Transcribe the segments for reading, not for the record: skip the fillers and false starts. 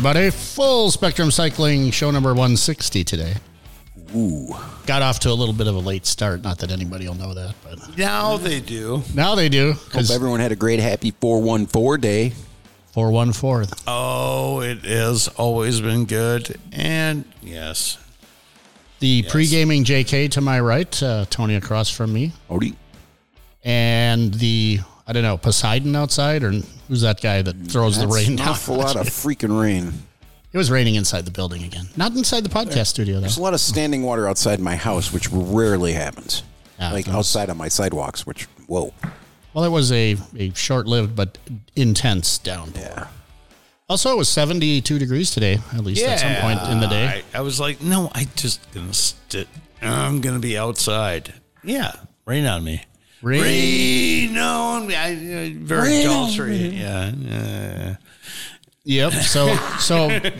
about a full spectrum cycling show number 160 today. Ooh. Got off to a little bit of a late start. Not that anybody will know that, but now they do. Now they do. Hope everyone had a great, happy 414 day. 414. Oh, it has always been good. And yes. The pre-gaming JK to my right, Tony across from me. Odie. And the, I don't know, Poseidon outside, or who's that guy that throws the rain down? An awful lot of freaking rain. It was raining inside the building again. Not inside the podcast studio, though. There's a lot of standing water outside my house, which rarely happens. Yeah, like outside on my sidewalks, which, whoa. Well, it was a short-lived but intense downpour. Yeah. Also, it was 72 degrees today, at least at some point in the day. I was like, no, I'm going to be outside. Yeah, rain on me. Rain on me. Very adultery. Yeah. Yep. So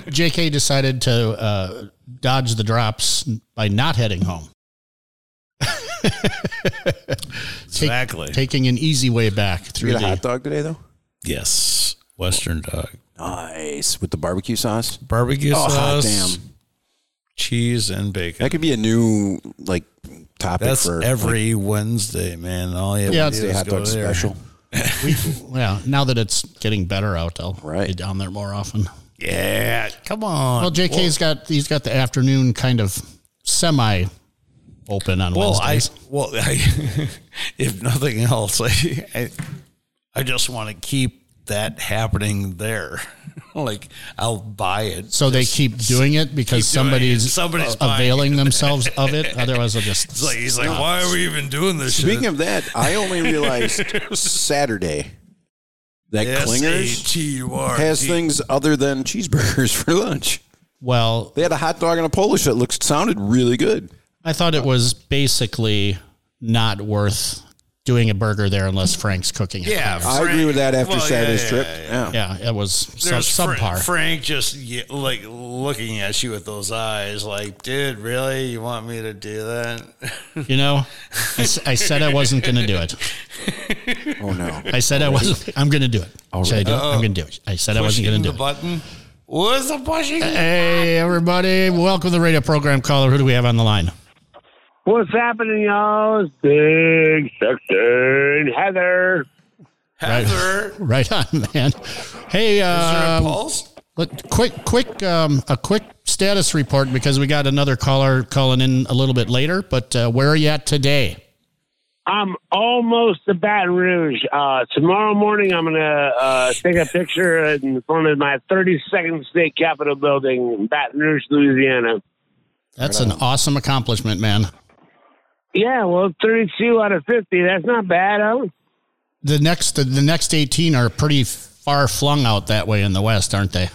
JK decided to dodge the drops by not heading home. Exactly. Taking an easy way back through. You got a hot dog today, though? Yes. Western dog. Nice. With the barbecue sauce? Barbecue sauce. Damn. Cheese and bacon. That could be a new, like, topic. That's for every Wednesday, man. All you have to do is hot dog special. Now that it's getting better out, I'll be down there more often. Yeah, come on. Well, JK's he's got the afternoon kind of semi open on Wednesdays. If nothing else, I just want to keep that happening there. Like, I'll buy it. So they keep doing it because somebody's availing themselves of it. Otherwise, they'll just... He's like, why are we even doing this shit? Speaking of that, I only realized Saturday that Klingers has things other than cheeseburgers for lunch. Well... They had a hot dog and a Polish that sounded really good. I thought it was basically not worth... doing a burger there unless Frank's cooking it. Yeah, I agree with that after Saturday's trip. Yeah, it was subpar. Frank just like looking at you with those eyes like, dude, really? You want me to do that? You know, I said I wasn't going to do it. Oh, no. I said I wasn't. I'm going to do it. All right. Should I do it? I'm going to do it. I said I wasn't going to do it. Pushing the button? What's the pushing? Hey, everybody. Welcome to the radio program. Caller, who do we have on the line? What's happening, y'all? It's Big Sexy Heather. Heather. Right on, man. Hey, is there a pulse? Look, quick status report because we got another caller calling in a little bit later, but where are you at today? I'm almost to Baton Rouge. Tomorrow morning, I'm going to take a picture in front of my 32nd State Capitol building in Baton Rouge, Louisiana. That's an awesome accomplishment, man. Yeah, well, 32 out of 50, that's not bad, huh? The next 18 are pretty far flung out that way in the West, aren't they?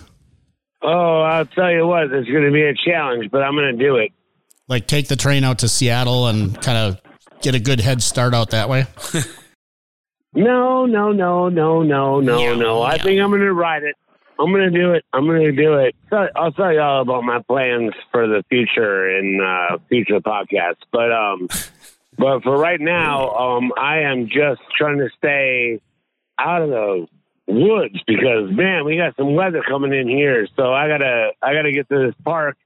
Oh, I'll tell you what, it's going to be a challenge, but I'm going to do it. Like take the train out to Seattle and kind of get a good head start out that way? No. I think I'm going to ride it. I'm going to do it. So I'll tell you all about my plans for the future in future podcasts. But but for right now, I am just trying to stay out of the woods because, man, we got some weather coming in here. So I gotta get to this park.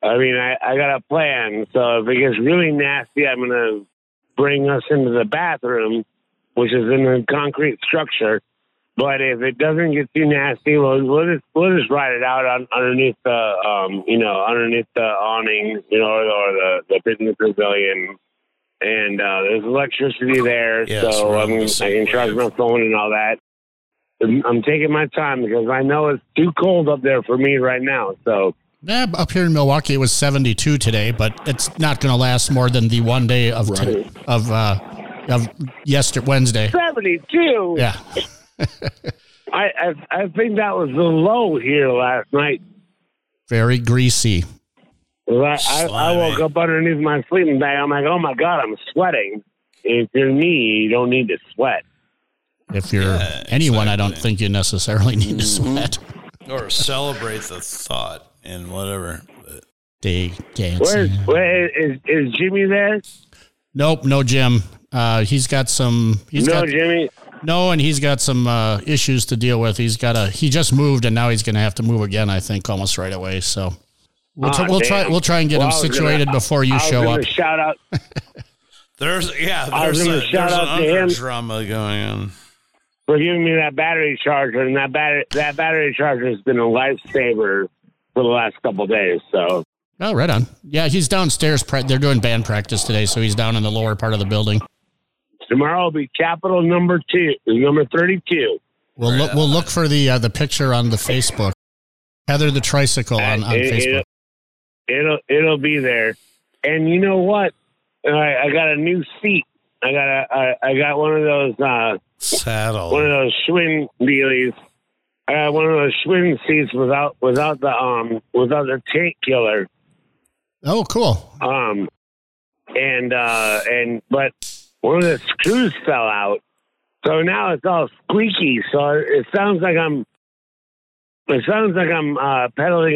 I mean, I got a plan. So if it gets really nasty, I'm going to bring us into the bathroom, which is in a concrete structure. But if it doesn't get too nasty, we'll just ride it out underneath the underneath the awning, or the business pavilion, and there's electricity there, so I can charge my phone and all that. I'm taking my time because I know it's too cold up there for me right now. So up here in Milwaukee, it was 72 today, but it's not going to last more than the one day of yesterday Wednesday. 72. Yeah. I think that was the low here last night. Very greasy. I woke up underneath my sleeping bag. I'm like, oh my God, I'm sweating. If you're me, you don't need to sweat. If you're anyone, I don't think you necessarily need to sweat. Or celebrate the thought and whatever. Day dancing. Is Jimmy there? Nope, no Jim. He's got some... Jimmy... No, and he's got some issues to deal with. He just moved, and now he's going to have to move again, I think, almost right away. So we'll try and get him situated before you show up. Shout out. There's drama going on. For giving me that battery charger, and that battery charger has been a lifesaver for the last couple of days. So. Oh, right on. Yeah, he's downstairs. They're doing band practice today, so he's down in the lower part of the building. Tomorrow will be Capital number 32. We'll look for the picture on the Facebook. Heather the Tricycle on Facebook. It'll be there. And you know what? I got a new seat. I got one of those saddle. One of those Schwinn dealies. I got one of those Schwinn seats without the tank killer. Oh, cool. But one of the screws fell out, so now it's all squeaky. So it sounds like I'm pedaling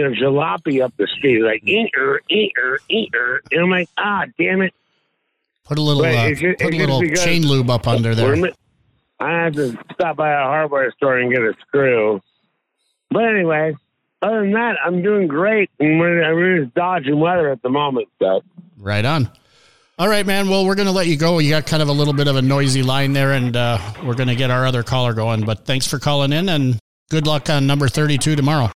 a jalopy up the street, like eater. And I'm like, damn it! Put a little chain lube up under there. I have to stop by a hardware store and get a screw. But anyway, other than that, I'm doing great, and we're just dodging weather at the moment. So right on. All right, man. Well, we're going to let you go. You got kind of a little bit of a noisy line there, and we're going to get our other caller going. But thanks for calling in, and good luck on number 32 tomorrow.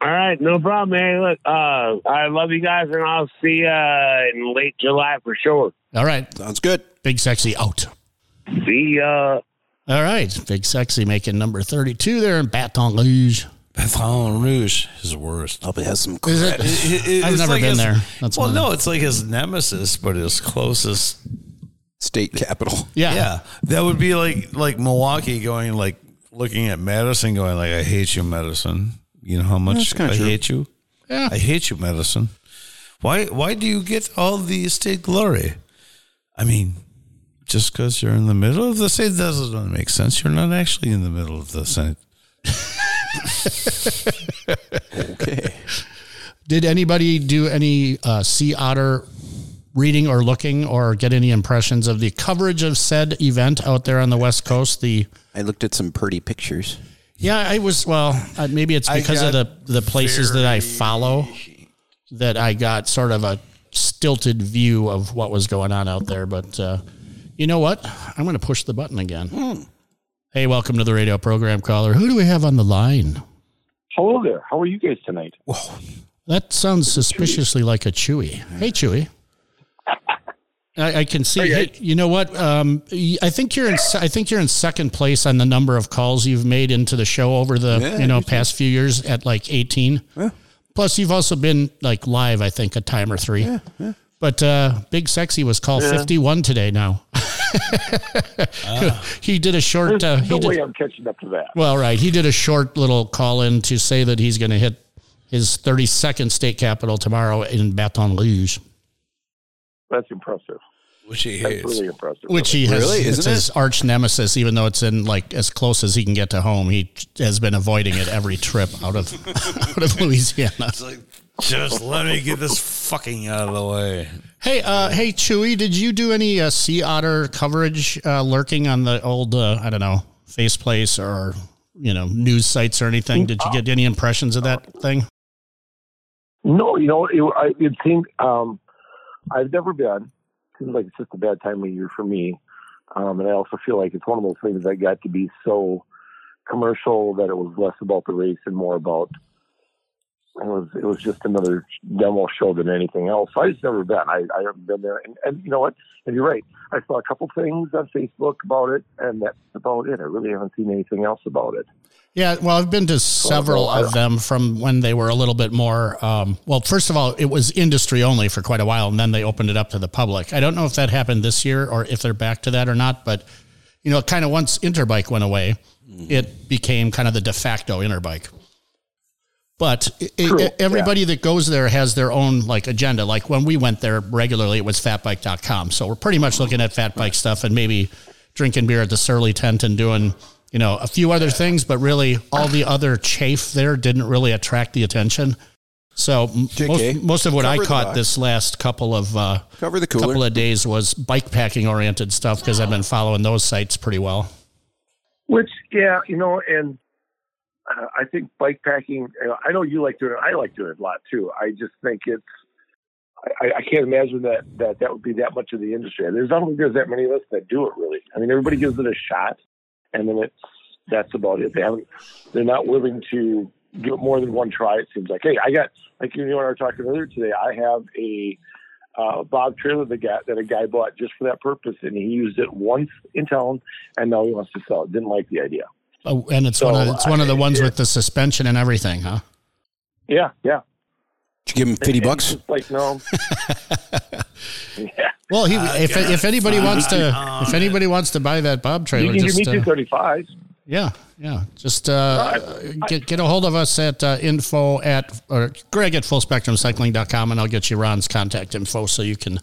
All right. No problem, man. Look, I love you guys, and I'll see you in late July for sure. All right. Sounds good. Big Sexy out. See ya. All right. Big Sexy making number 32 there in Baton Rouge. Baton Rouge is the worst. Hope it has some credit. I've never been there. It's like his nemesis, but his closest state capital. Yeah. That would be like Milwaukee going, like, looking at Madison going, like, I hate you, Madison. You know how much I hate you? Yeah. I hate you, Madison. Why do you get all the state glory? I mean, just because you're in the middle of the state doesn't make sense. You're not actually in the middle of the state. Okay. Did anybody do any Sea Otter reading or looking or get any impressions of the coverage of said event out there on the West Coast? I looked at some pretty pictures. Yeah, maybe it's because of the places that I follow that I got sort of a stilted view of what was going on out there. But you know what? I'm going to push the button again. Hey, welcome to the radio program, caller. Who do we have on the line? Hello there. How are you guys tonight? Whoa. That sounds suspiciously like a Chewy. Hey, Chewy. I can see. Hey, you know what? I think you're in second place on the number of calls you've made into the show over the past few years at like 18. Yeah. Plus, you've also been like live, I think, a time or three. Yeah, yeah. But Big Sexy was call 51 today now. He did a short. No way I'm catching up to that. Well, right. He did a short little call in to say that he's going to hit his 32nd state capital tomorrow in Baton Rouge. That's impressive. Which he hates. That's really impressive. Which he has. Really? It's his arch nemesis, even though it's in like as close as he can get to home. He has been avoiding it every trip out of Louisiana. It's like, just let me get this fucking out of the way. Hey, hey, Chewy, did you do any Sea Otter coverage lurking on the old, Face Place or, news sites or anything? Did you get any impressions of that thing? No, it seemed, I've never been. It seems like it's just a bad time of year for me. And I also feel like it's one of those things that got to be so commercial that it was less about the race and more about, It was just another demo show than anything else. I just never been. I haven't been there. And you know what? And you're right. I saw a couple things on Facebook about it, and that's about it. I really haven't seen anything else about it. Yeah, well, I've been to several of them from when they were a little bit more. Well, first of all, it was industry only for quite a while, and then they opened it up to the public. I don't know if that happened this year or if they're back to that or not, but kind of once Interbike went away, it became kind of the de facto Interbike. But everybody that goes there has their own like agenda. Like when we went there regularly, it was fatbike.com. So we're pretty much looking at fat bike stuff and maybe drinking beer at the Surly tent and doing, a few other things. But really, all the other chaff there didn't really attract the attention. So most of what I caught this last couple of days was bike packing oriented stuff because I've been following those sites pretty well. Which, yeah, you know, and I think bike packing, I know you like doing it. I like doing it a lot, too. I just think it's, I can't imagine that would be that much of the industry. I don't think there's that many of us that do it, really. I mean, everybody gives it a shot, and then that's about it. They're not willing to do it more than one try, it seems like. Hey, I got, like you and I were talking earlier today, I have a Bob trailer that a guy bought just for that purpose, and he used it once in town, and now he wants to sell it. Didn't like the idea. Oh, and it's one of the ones with the suspension and everything, huh? Yeah, yeah. Did you give him $50? Like, no. Yeah. Well, if anybody wants to buy that Bob trailer, you can give me $235. Yeah, yeah. Just get a hold of us at Greg at FullSpectrumCycling.com, and I'll get you Ron's contact info so you can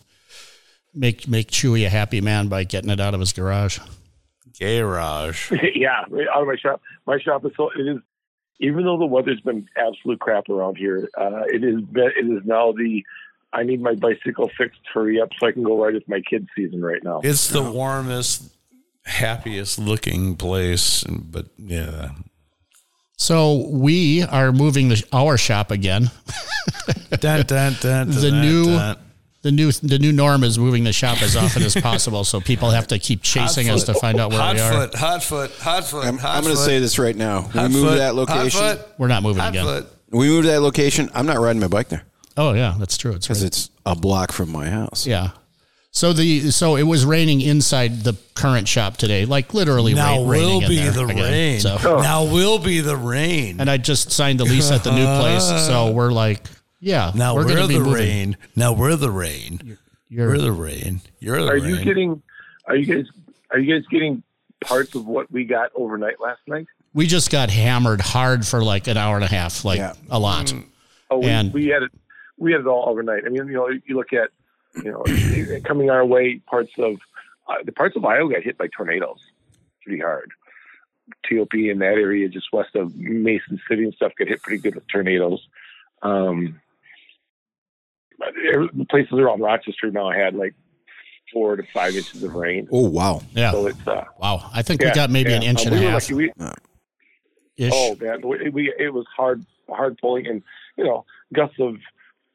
make Chewy a happy man by getting it out of his garage. Yeah, out of my shop. My shop is even though the weather's been absolute crap around here, it is now the I need my bicycle fixed, hurry up so I can go ride with my kids season right now. It's the warmest, happiest looking place, but yeah. So we are moving our shop again. The new norm is moving the shop as often as possible, so people have to keep chasing us to find out where we are. I'm going to say this right now. We move to that location. I'm not riding my bike there. Oh yeah, that's true. Because it's a block from my house. Yeah. So it was raining inside the current shop today, like literally raining in there. Now will be the rain. And I just signed the lease at the new place, so we're like, yeah. Now we're the rain. We're the rain. You're the rain. Are you guys getting parts of what we got overnight last night? We just got hammered hard for like an hour and a half, a lot. Oh, we had it all overnight. I mean, you know, you look at. You know, coming our way, parts of Iowa got hit by tornadoes pretty hard. TOP in that area, just west of Mason City and stuff, got hit pretty good with tornadoes. The places around Rochester now had like 4 to 5 inches of rain. Oh wow! Yeah. So it's wow. I think we got maybe an inch and a half. It was hard pulling, and you know, gusts of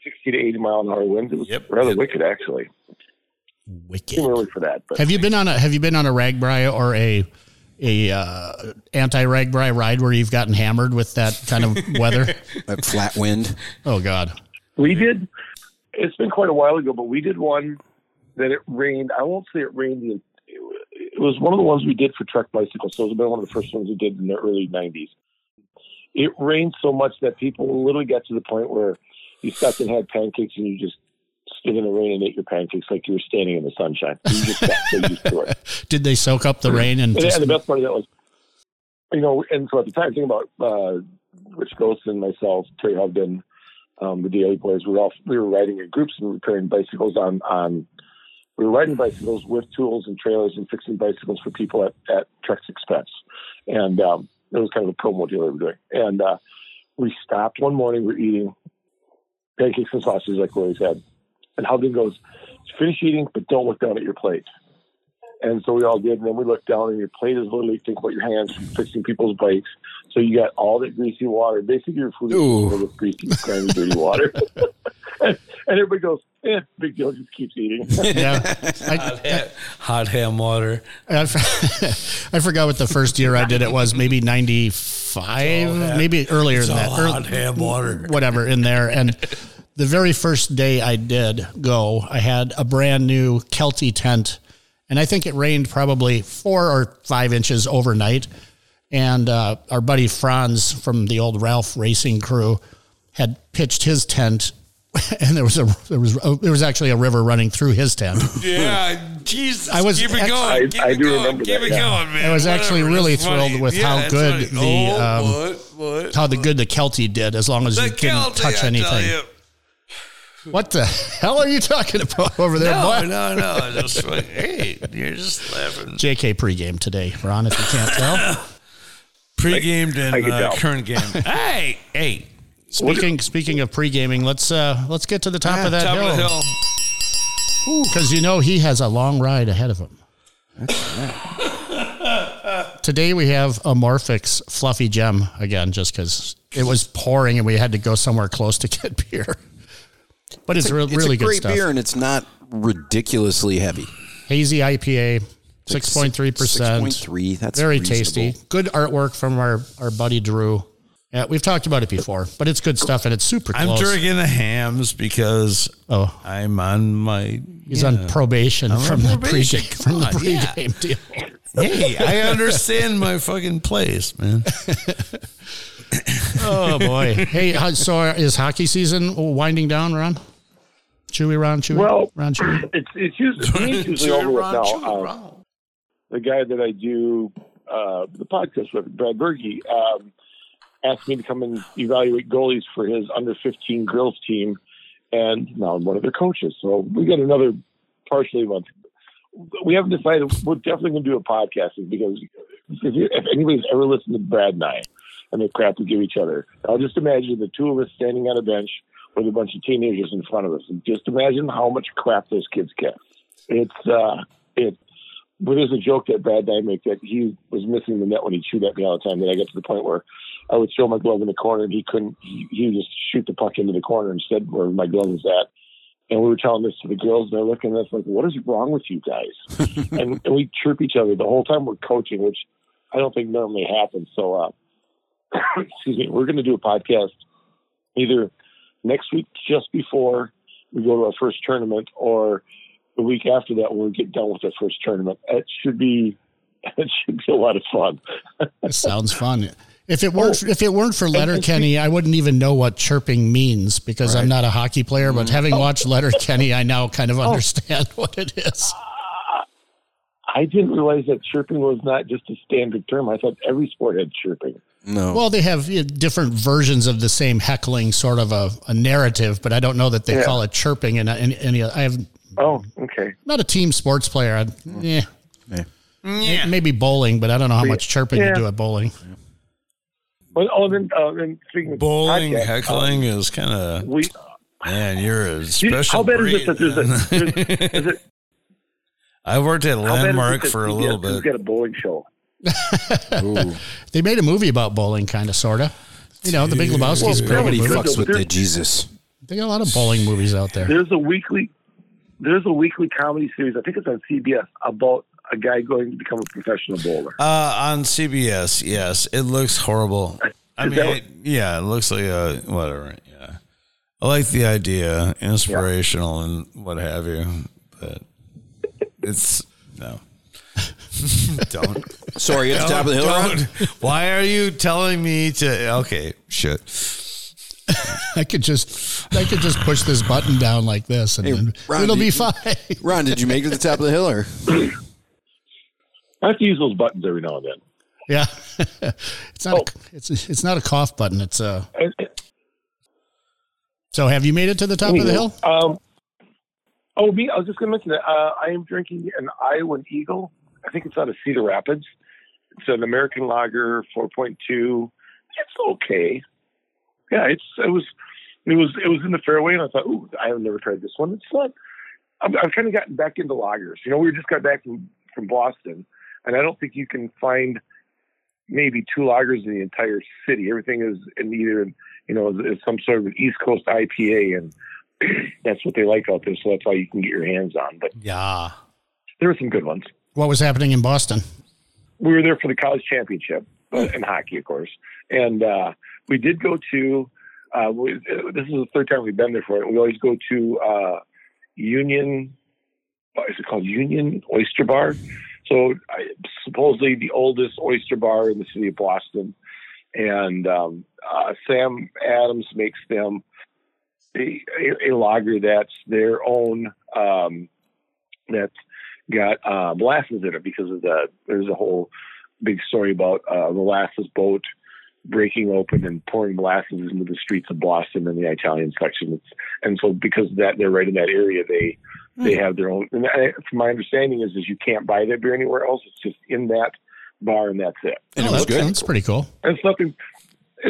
60 to 80 mile an hour winds. It was rather wicked, actually. Wicked. Too early for that. But. Have you been on a RAGBRAI or a anti-RAGBRAI ride where you've gotten hammered with that kind of weather? That flat wind. Oh God. We did. It's been quite a while ago, but we did one that it rained. I won't say it rained. It was one of the ones we did for Trek Bicycle. So it was about one of the first ones we did in the early '90s. It rained so much that people literally got to the point where you stopped and had pancakes, and you just stood in the rain and ate your pancakes like you were standing in the sunshine. You just got so used to it. Did they soak up the rain? And the best part of that was, you know, and so at the time, think about Rich Ghost and myself, Terry Hubbin, the DA boys, we were riding in groups and repairing bicycles we were riding bicycles with tools and trailers and fixing bicycles for people at Trek's expense. And it was kind of a promo deal we were doing. And we stopped one morning, we're eating pancakes and sausages like Roy's had. And Hubbin goes, finish eating, but don't look down at your plate. And so we all did. And then we looked down, and your plate is literally, think about your hands fixing people's bikes. So you got all that greasy water. Basically, your food is full of greasy, grimy, dirty water. And everybody goes, big deal, just keeps eating. Yeah. Hot ham water. I forgot what the first year I did it was, maybe 95, maybe earlier than that. Hot ham water. Whatever, in there. And the very first day I did go, I had a brand new Kelty tent, and I think it rained probably 4 or 5 inches overnight. And our buddy Franz from the old Ralph Racing crew had pitched his tent, and there was actually a river running through his tent. Yeah, Jesus, keep it going, man. I was actually really thrilled with how good the Kelty did, as long as you didn't touch anything. What the hell are you talking about over there, boy? No. Just like, hey, you're just laughing. JK pregame today, Ron, if you can't tell. Pregamed and current game. Hey. Speaking of pregaming, let's get to the top of that hill. Because you know he has a long ride ahead of him. Today we have Amorphix Fluffy Gem again, just because it was pouring and we had to go somewhere close to get beer. But it's really good stuff. It's a great beer, and it's not ridiculously heavy. Hazy IPA, 6.3%. 6.3, that's very reasonable. Tasty. Good artwork from our buddy Drew. Yeah, we've talked about it before, but it's good stuff, and it's super close. I'm drinking the hams because I'm on my... He's on probation from the pregame deal. Hey, I understand my fucking place, man. Oh, boy. Hey, so is hockey season winding down, Ron? Chewy? It's usually over with now. The guy that I do the podcast with, Brad Berge, asked me to come and evaluate goalies for his under-15 girls team, and now I'm one of their coaches. So we got another partially month. We haven't decided. We're definitely going to do a podcast because if anybody's ever listened to Brad and I and the crap we give each other, I'll just imagine the two of us standing on a bench with a bunch of teenagers in front of us, and just imagine how much crap those kids get. But there's a joke that Brad and I make that he was missing the net when he chewed at me all the time. That I got to the point where I would throw my glove in the corner and he couldn't. He would just shoot the puck into the corner instead where my glove was at. And we were telling this to the girls, and they're looking at us like, "What is wrong with you guys?" and we chirp each other the whole time we're coaching, which I don't think normally happens. So, excuse me, we're going to do a podcast either next week, just before we go to our first tournament, or the week after that when we get done with our first tournament. It should be a lot of fun. It sounds fun. If it weren't for Letterkenny, I wouldn't even know what chirping means because I'm not a hockey player. But having watched Letterkenny, I now kind of understand what it is. I didn't realize that chirping was not just a standard term. I thought every sport had chirping. No. Well, they have different versions of the same heckling sort of a narrative, but I don't know that they call it chirping. And I have. Oh, okay. Not a team sports player. Maybe bowling, but I don't know how much chirping you do at bowling. Yeah. But then speaking of bowling, podcast, heckling is kind of man. You're a special. How bad is it that there's I worked at Landmark for a little bit. We've got a bowling show. They made a movie about bowling, kind of, sorta. You know, The Big Lebowski's. Nobody fucks with the Jesus. They got a lot of bowling movies out there. There's a weekly comedy series. I think it's on CBS about a guy going to become a professional bowler. On CBS, yes. It looks horrible. It looks like a whatever. Yeah, I like the idea, inspirational and what have you, but it's no. Don't. Sorry, at the top of the hill. Why are you telling me to? Okay, shit. I could just push this button down like this, and then Ron, it'll be fine. Ron, did you make it to the top of the hill, or? I have to use those buttons every now and then. Yeah, it's not a cough button. It's a. So, have you made it to the top of the hill? I was just going to mention that I am drinking an Iowan Eagle. I think it's out of Cedar Rapids. It's an American lager, 4.2. It's okay. Yeah, it was in the fairway, and I thought, ooh, I have never tried this one. It's not. I've kind of gotten back into lagers. You know, we just got back from Boston, and I don't think you can find maybe two lagers in the entire city. Everything is in either, you know, is some sort of an East Coast IPA, and that's what they like out there. So that's all you can get your hands on. But yeah, there were some good ones. What was happening in Boston? We were there for the college championship in hockey, of course, and we did go to. This is the third time we've been there for it. We always go to Union. Is it called Union Oyster Bar? So supposedly the oldest oyster bar in the city of Boston, and Sam Adams makes them a lager that's their own that's got molasses in it because of there's a whole big story about the molasses boat breaking open and pouring molasses into the streets of Boston in the Italian section. And so because of that, they're right in that area. They have their own. And from my understanding is you can't buy that beer anywhere else. It's just in that bar, and that's it. And it was good. That's pretty cool. It's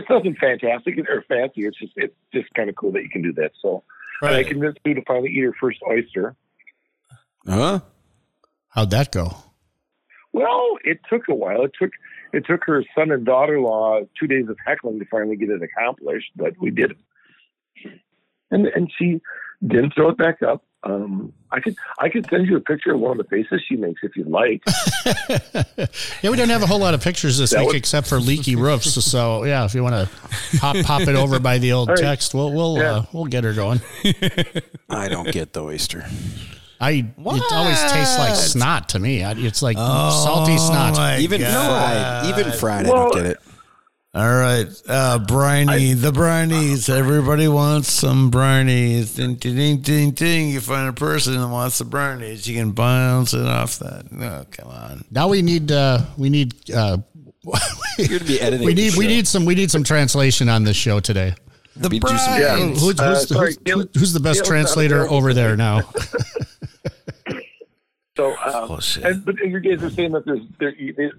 nothing fantastic or fancy. It's just kind of cool that you can do that. So right. I convinced you to finally eat your first oyster. Huh? How'd that go? Well, it took a while. It took her son and daughter-in-law 2 days of heckling to finally get it accomplished, but we did it. And she didn't throw it back up. I could send you a picture of one of the faces she makes if you'd like. Yeah, we don't have a whole lot of pictures this week except for leaky roofs. So yeah, if you want to pop it over by the old text, we'll get her going. I don't get the oyster. It always tastes like snot to me. It's like salty snot. Even fried, I don't get it. All right, briny, the brinies. Everybody wants some brinies. Ding, ding, ding, ding. You find a person that wants the brinies, you can bounce it off that. No, come on. Now we need. You're gonna be editing. We need some translation on this show today. The brinies. Yeah. Who's the best translator over there now? So, but your guys are saying that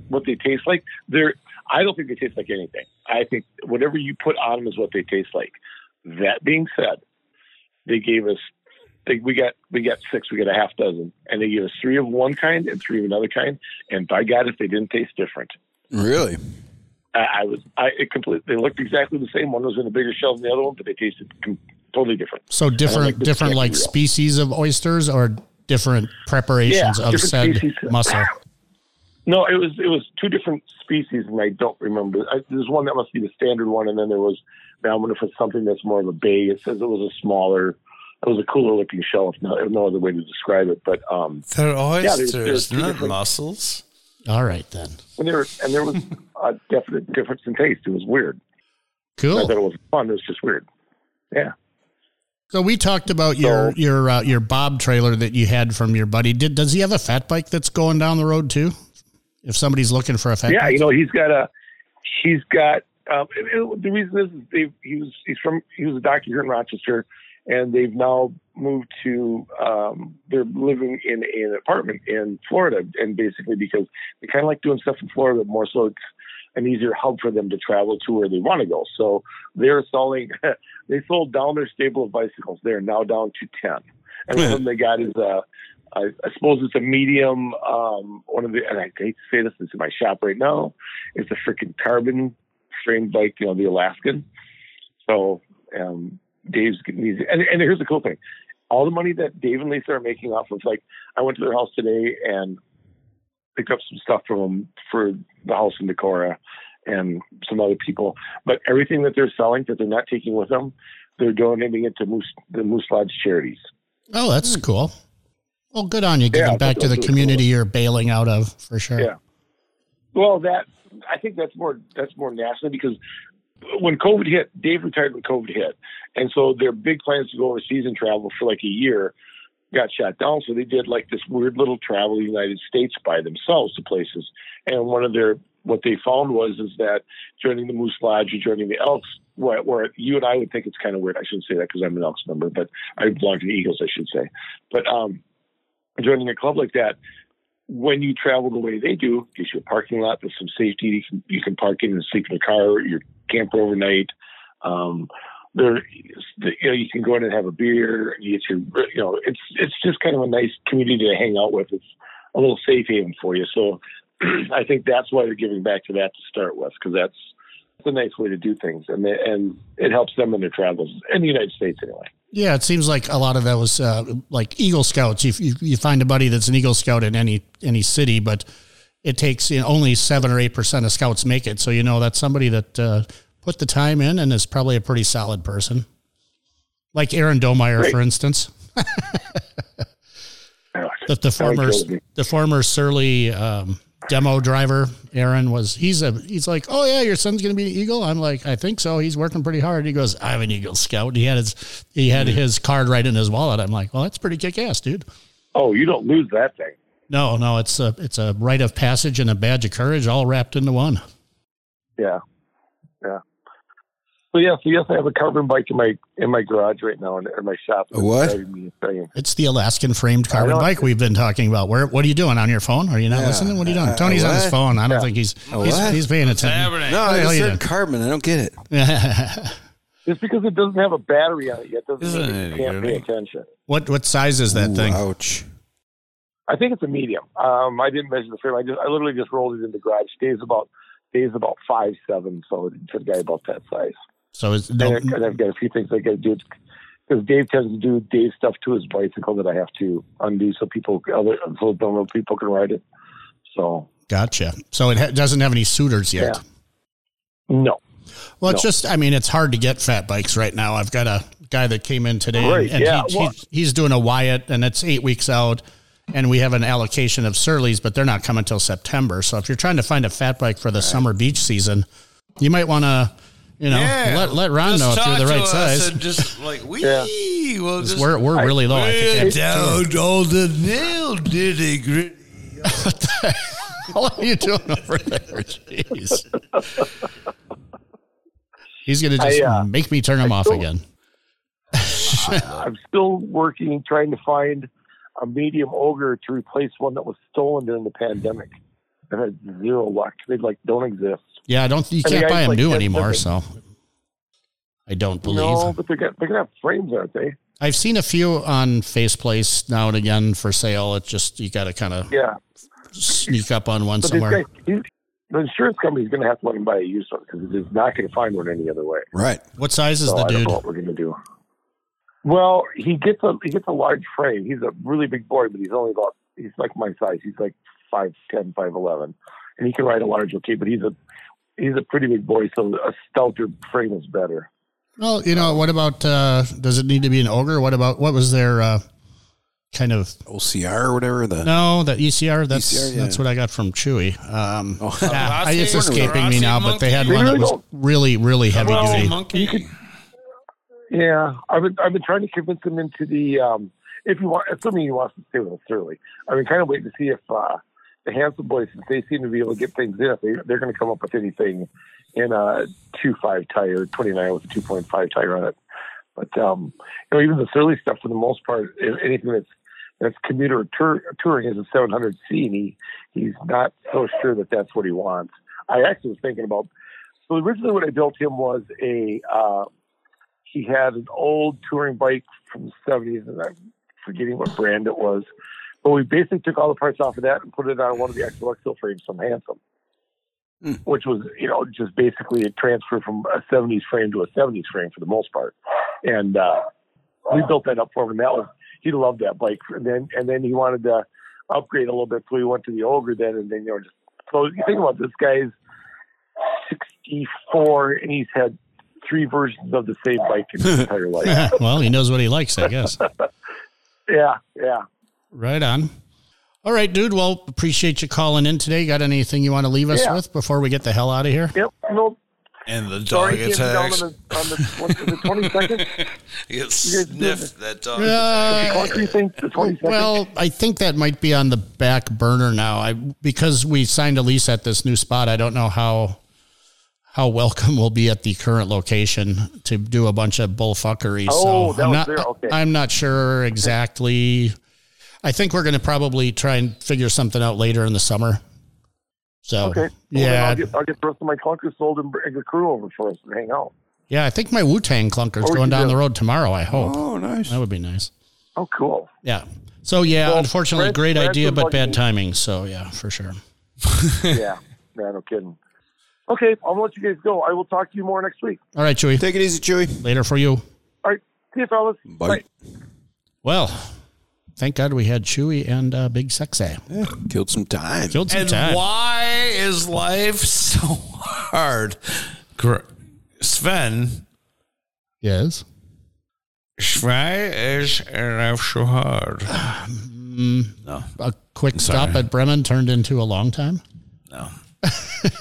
what they taste like. I don't think they taste like anything. I think whatever you put on them is what they taste like. That being said, they gave us, we got six, we got a half dozen, and they gave us three of one kind and three of another kind. And by God, if they didn't taste different, really, they looked exactly the same. One was in a bigger shell than the other one, but they tasted totally different. So different like species of oysters or different preparations of said species. Mussel. No, it was two different species, and I don't remember. There's one that must be the standard one, and then there was, I wonder if it's something that's more of a bay. It says it was a cooler looking shell. No other way to describe it, but they're oysters, not mussels. All right, then. And there was a definite difference in taste. It was weird. Cool. I thought it was fun. It was just weird. Yeah. So we talked about your Bob trailer that you had from your buddy. Does he have a fat bike that's going down the road too? If somebody's looking for a fat bike, he's got. The reason is he was a doctor here in Rochester, and they've now moved to. They're living in an apartment in Florida, and basically because they kind of like doing stuff in Florida, more so it's an easier hub for them to travel to where they want to go. So they're selling. They sold down their stable of bicycles. They are now down to 10, and one of them they got is a. I suppose it's a medium, and I hate to say this, it's in my shop right now. It's a freaking carbon framed bike, the Alaskan. So, Dave's getting easy. And here's the cool thing. All the money that Dave and Lisa are making off of, I went to their house today and picked up some stuff from them for the house in Decorah and some other people, but everything that they're selling that they're not taking with them, they're donating it to the Moose Lodge charities. Oh, that's cool. Well, good on you giving back to the community you're bailing out of, for sure. Yeah. Well, I think that's more national because when COVID hit, Dave retired when COVID hit. And so their big plans to go overseas and travel for a year got shot down. So they did this weird little travel in the United States by themselves to places. And what they found was that joining the Moose Lodge or joining the Elks, where you and I would think it's kind of weird. I shouldn't say that because I'm an Elks member, but I belong to the Eagles, I should say. But, joining a club like that, when you travel the way they do, gives you a parking lot with some safety. You can park in and sleep in your car, or your camper overnight. You can go in and have a beer. And you get it's just kind of a nice community to hang out with. It's a little safe haven for you. So I think that's why they're giving back to that to start with, because that's a nice way to do things, and it helps them in their travels in the United States anyway. Yeah, it seems like a lot of that was Eagle Scouts. You find a buddy that's an Eagle Scout in any city, but it takes only 7 or 8% of Scouts make it. So, that's somebody that put the time in and is probably a pretty solid person. Like Aaron Domeyer, for instance. the former Surly demo driver, Aaron was, he's like, oh yeah, your son's going to be an Eagle. I'm like, I think so. He's working pretty hard. He goes, I'm an Eagle Scout. And he had his card right in his wallet. I'm like, well, that's pretty kick-ass, dude. Oh, you don't lose that thing. No. It's a rite of passage and a badge of courage all wrapped into one. Yeah. Yeah. So yes, I have a carbon bike in my garage right now, in my shop. What? It's the Alaskan framed carbon bike we've been talking about. What are you doing on your phone? Are you not listening? What are you doing? Tony's on his phone. I don't think he's paying attention. No, I said carbon. I don't get it. Just because it doesn't have a battery on it yet doesn't mean you can't pay attention. What size is that thing? Ouch. I think it's a medium. I didn't measure the frame. I literally just rolled it in the garage. Dave's about 5'7", so it's a guy about that size. So is there, and I've got a few things I got to do because Dave tends to do Dave stuff to his bicycle that I have to undo so normal people can ride it. So gotcha. So it doesn't have any suitors yet. Yeah. No. Well, it's just, I mean, it's hard to get fat bikes right now. I've got a guy that came in today he's doing a Wyatt and it's 8 weeks out and we have an allocation of Surleys, but they're not coming till September. So if you're trying to find a fat bike for the summer beach season, you might want to, let Ron know if you're the right size. And just like, we're really low. I think down all the nail ditty gritty. What the hell are you doing over there? Jeez. He's going to just make me turn him off again. I'm still working, trying to find a medium Ogre to replace one that was stolen during the pandemic. I've had zero luck. They don't exist. Yeah, you can't buy them new anymore, so I don't believe. No, but they're going to have frames, aren't they? I've seen a few on Faceplace now and again for sale. It's just you got to kind of sneak up on one somewhere. The insurance company's going to have to let him buy a used one because it's not going to find one any other way. Right. What size is the dude? I don't know what we're going to do. Well, he gets a large frame. He's a really big boy, but he's like my size. He's like 5'10", 5'11", and he can ride a large okay. But he's a pretty big boy, so a stouter frame is better. Well, what about? Does it need to be an Ogre? What about? What was their kind of OCR or whatever? The ECR. That's what I got from Chewy. It's escaping me now, but they had one that was really, really heavy duty. Monkey. Yeah, I've been trying to convince him into the assuming he wants to stay with us early. I've been kind of waiting to see if the handsome boys, since they seem to be able to get things in, if they're going to come up with anything in a 2.5 tire, 29 with a 2.5 tire on it. But even the Surly stuff, for the most part, anything that's commuter or touring is a 700C, and he's not so sure that that's what he wants. I actually was thinking about, so originally what I built him was he had an old touring bike from the 70s, and I'm forgetting what brand it was, but we basically took all the parts off of that and put it on one of the axle frames from Handsome. Which was, just basically a transfer from a 70s frame to a 70s frame for the most part. And we built that up for him. And that was, he loved that bike. And then he wanted to upgrade a little bit. So we went to the Ogre then. And then, so you think about this guy's 64 and he's had three versions of the same bike in his entire life. Well, he knows what he likes, I guess. Yeah. Yeah. Right on. All right, dude. Well, appreciate you calling in today. Got anything you want to leave us with before we get the hell out of here? Yep. Nope. And the dog attacks. On the 22nd? You sniffed that dog. The 22nd? Well, I think that might be on the back burner now. Because we signed a lease at this new spot, I don't know how welcome we'll be at the current location to do a bunch of bullfuckery. Oh, so that was there. Okay. I'm not sure exactly. I think we're going to probably try and figure something out later in the summer. So, okay. Well, I'll get the rest of my clunkers sold and bring the crew over for us and hang out. Yeah, I think my Wu-Tang clunker's going down the road tomorrow, I hope. Oh, nice. That would be nice. Oh, cool. Yeah. So, unfortunately, great idea, but bad timing. So, yeah, for sure. Yeah, man, no kidding. Okay, I'm going to let you guys go. I will talk to you more next week. All right, Chewy. Take it easy, Chewy. Later for you. All right. See you, fellas. Bye. Well... Thank God we had Chewy and Big Sexy. Yeah, killed some time. And why is life so hard? Sven. Yes? Why is life so hard? No. A quick stop at Bremen turned into a long time? No. I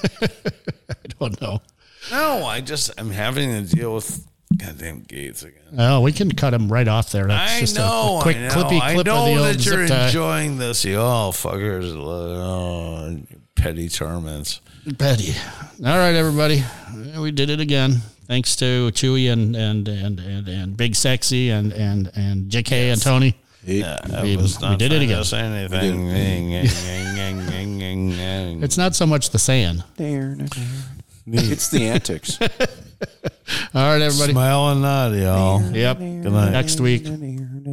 don't know. No, I'm having to deal with... Goddamn gates again. Oh, we can cut him right off there. That's a quick clippy clip. I know of the that you're enjoying this, you all fuckers. Oh, petty torments. Petty. All right, everybody. We did it again. Thanks to Chewy and Big Sexy and JK and Tony. Yeah, we did it again. Anything. It's not so much the saying. It's the antics. All right, everybody. Smile and nod, y'all. Yep. Good night. Next week.